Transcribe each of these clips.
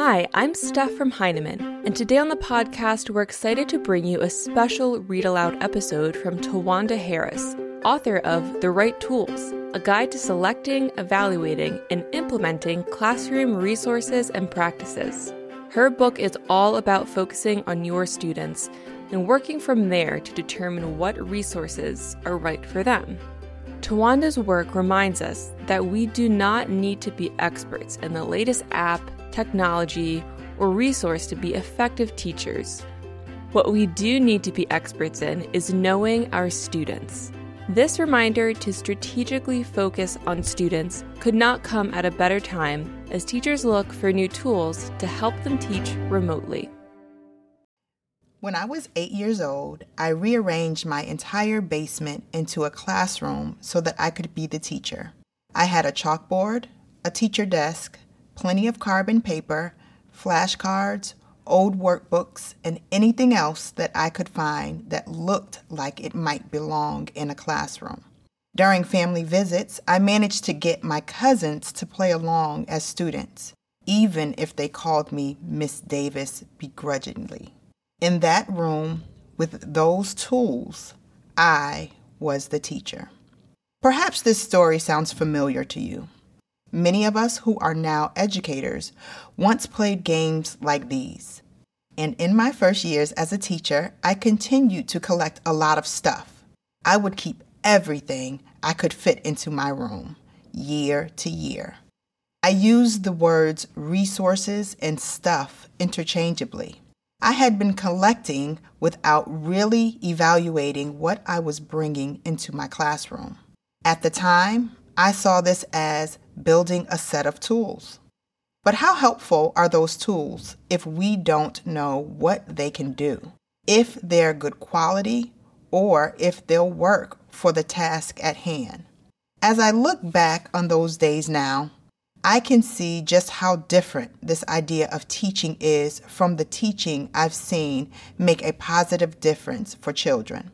Hi, I'm Steph from Heinemann, and today on the podcast, we're excited to bring you a special read aloud episode from Tawanda Harris, author of The Right Tools, a guide to selecting, evaluating, and implementing classroom resources and practices. Her book is all about focusing on your students and working from there to determine what resources are right for them. Tawanda's work reminds us that we do not need to be experts in the latest app, technology, or resource to be effective teachers. What we do need to be experts in is knowing our students. This reminder to strategically focus on students could not come at a better time as teachers look for new tools to help them teach remotely. When I was 8 years old, I rearranged my entire basement into a classroom so that I could be the teacher. I had a chalkboard, a teacher desk, plenty of carbon paper, flashcards, old workbooks, and anything else that I could find that looked like it might belong in a classroom. During family visits, I managed to get my cousins to play along as students, even if they called me Miss Davis begrudgingly. In that room, with those tools, I was the teacher. Perhaps this story sounds familiar to you. Many of us who are now educators once played games like these. And in my first years as a teacher, I continued to collect a lot of stuff. I would keep everything I could fit into my room, year to year. I used the words resources and stuff interchangeably. I had been collecting without really evaluating what I was bringing into my classroom. At the time, I saw this as building a set of tools. But how helpful are those tools if we don't know what they can do, if they're good quality, or if they'll work for the task at hand? As I look back on those days now, I can see just how different this idea of teaching is from the teaching I've seen make a positive difference for children.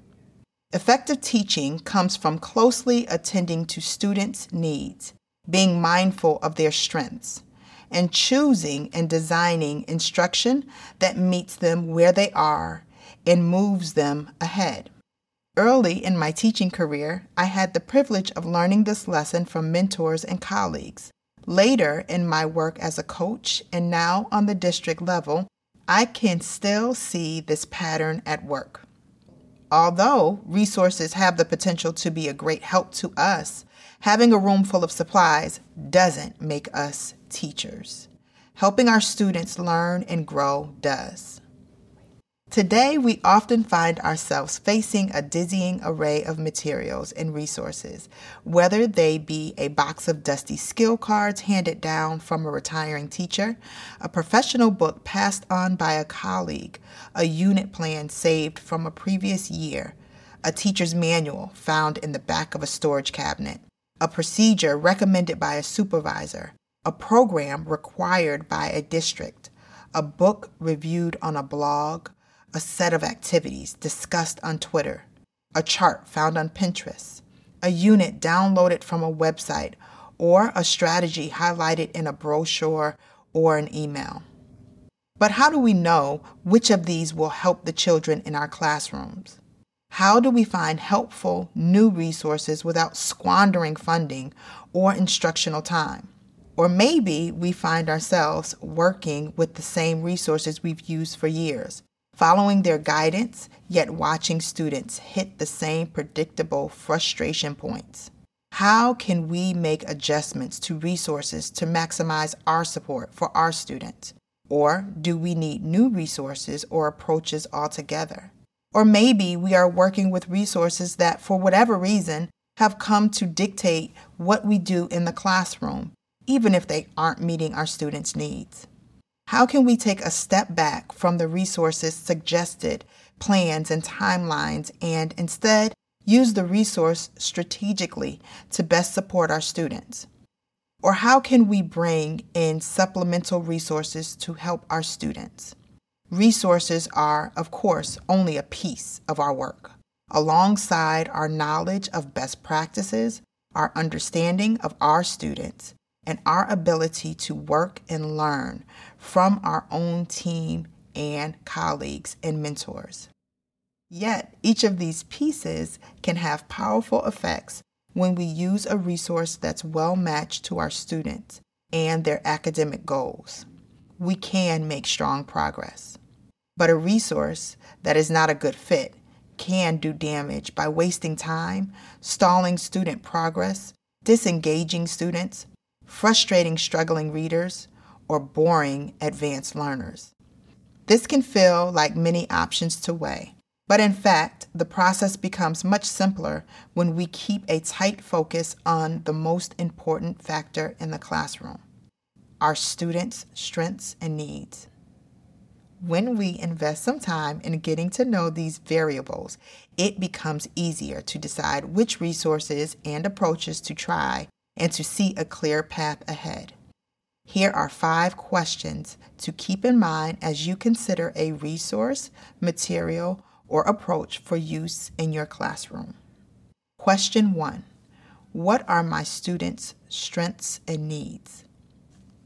Effective teaching comes from closely attending to students' needs, being mindful of their strengths, and choosing and designing instruction that meets them where they are and moves them ahead. Early in my teaching career, I had the privilege of learning this lesson from mentors and colleagues. Later in my work as a coach and now on the district level, I can still see this pattern at work. Although resources have the potential to be a great help to us, having a room full of supplies doesn't make us teachers. Helping our students learn and grow does. Today, we often find ourselves facing a dizzying array of materials and resources, whether they be a box of dusty skill cards handed down from a retiring teacher, a professional book passed on by a colleague, a unit plan saved from a previous year, a teacher's manual found in the back of a storage cabinet, a procedure recommended by a supervisor, a program required by a district, a book reviewed on a blog, a set of activities discussed on Twitter, a chart found on Pinterest, a unit downloaded from a website, or a strategy highlighted in a brochure or an email. But how do we know which of these will help the children in our classrooms? How do we find helpful new resources without squandering funding or instructional time? Or maybe we find ourselves working with the same resources we've used for years, following their guidance, yet watching students hit the same predictable frustration points. How can we make adjustments to resources to maximize our support for our students? Or do we need new resources or approaches altogether? Or maybe we are working with resources that, for whatever reason, have come to dictate what we do in the classroom, even if they aren't meeting our students' needs. How can we take a step back from the resources suggested, plans, and timelines, and instead use the resource strategically to best support our students? Or how can we bring in supplemental resources to help our students? Resources are, of course, only a piece of our work. Alongside our knowledge of best practices, our understanding of our students, and our ability to work and learn from our own team and colleagues and mentors. Yet, each of these pieces can have powerful effects when we use a resource that's well matched to our students and their academic goals. We can make strong progress. But a resource that is not a good fit can do damage by wasting time, stalling student progress, disengaging students, frustrating struggling readers, or boring advanced learners. This can feel like many options to weigh, but in fact, the process becomes much simpler when we keep a tight focus on the most important factor in the classroom, our students' strengths and needs. When we invest some time in getting to know these variables, it becomes easier to decide which resources and approaches to try and to see a clear path ahead. Here are 5 questions to keep in mind as you consider a resource, material, or approach for use in your classroom. Question 1. What are my students' strengths and needs?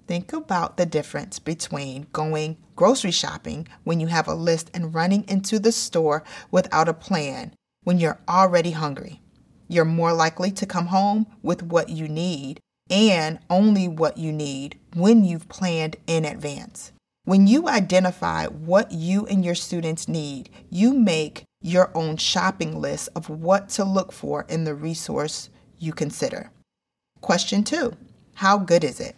Think about the difference between going grocery shopping when you have a list and running into the store without a plan when you're already hungry. You're more likely to come home with what you need and only what you need when you've planned in advance. When you identify what you and your students need, you make your own shopping list of what to look for in the resource you consider. Question 2, how good is it?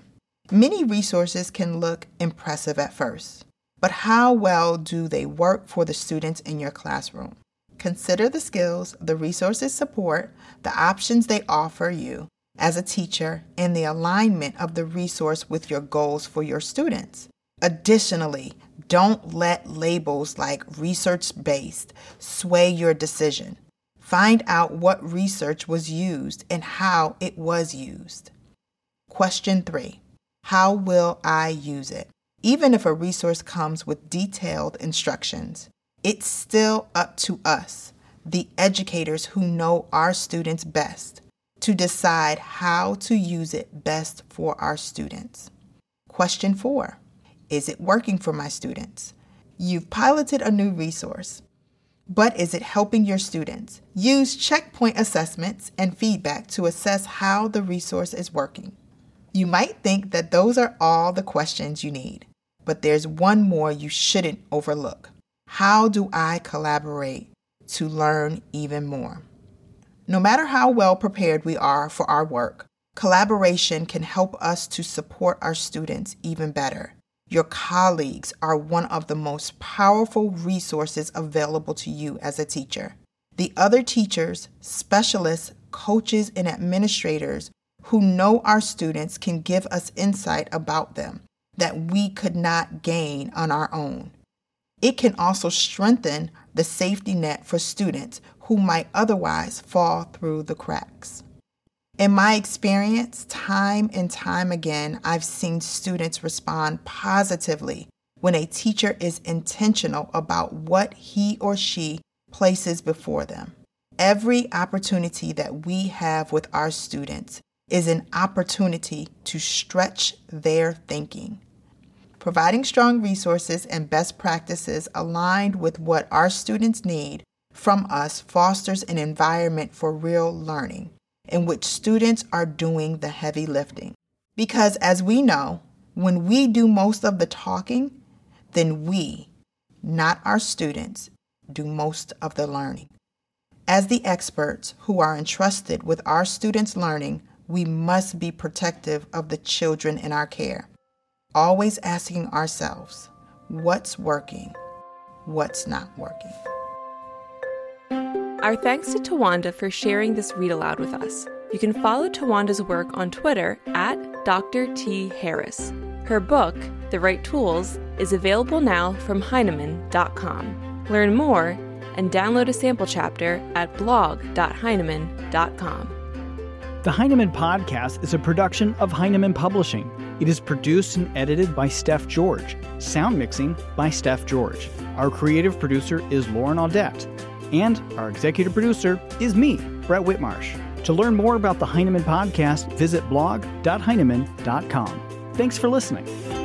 Many resources can look impressive at first, but how well do they work for the students in your classroom? Consider the skills the resources support, the options they offer you as a teacher, and the alignment of the resource with your goals for your students. Additionally, don't let labels like research-based sway your decision. Find out what research was used and how it was used. Question 3. How will I use it? Even if a resource comes with detailed instructions, it's still up to us, the educators who know our students best, to decide how to use it best for our students. Question 4. Is it working for my students? You've piloted a new resource, but is it helping your students? Use checkpoint assessments and feedback to assess how the resource is working. You might think that those are all the questions you need, but there's one more you shouldn't overlook. How do I collaborate to learn even more? No matter how well prepared we are for our work, collaboration can help us to support our students even better. Your colleagues are one of the most powerful resources available to you as a teacher. The other teachers, specialists, coaches, and administrators who know our students can give us insight about them that we could not gain on our own. It can also strengthen the safety net for students who might otherwise fall through the cracks. In my experience, time and time again, I've seen students respond positively when a teacher is intentional about what he or she places before them. Every opportunity that we have with our students is an opportunity to stretch their thinking. Providing strong resources and best practices aligned with what our students need from us fosters an environment for real learning in which students are doing the heavy lifting. Because as we know, when we do most of the talking, then we, not our students, do most of the learning. As the experts who are entrusted with our students' learning, we must be protective of the children in our care, always asking ourselves, what's working, what's not working. Our thanks to Tawanda for sharing this read aloud with us. You can follow Tawanda's work on Twitter at Dr. T. Harris. Her book, The Right Tools, is available now from Heinemann.com. Learn more and download a sample chapter at blog.heinemann.com. The Heinemann Podcast is a production of Heinemann Publishing. It is produced and edited by Steph George. Sound mixing by Steph George. Our creative producer is Lauren Audette. And our executive producer is me, Brett Whitmarsh. To learn more about the Heinemann Podcast, visit blog.heinemann.com. Thanks for listening.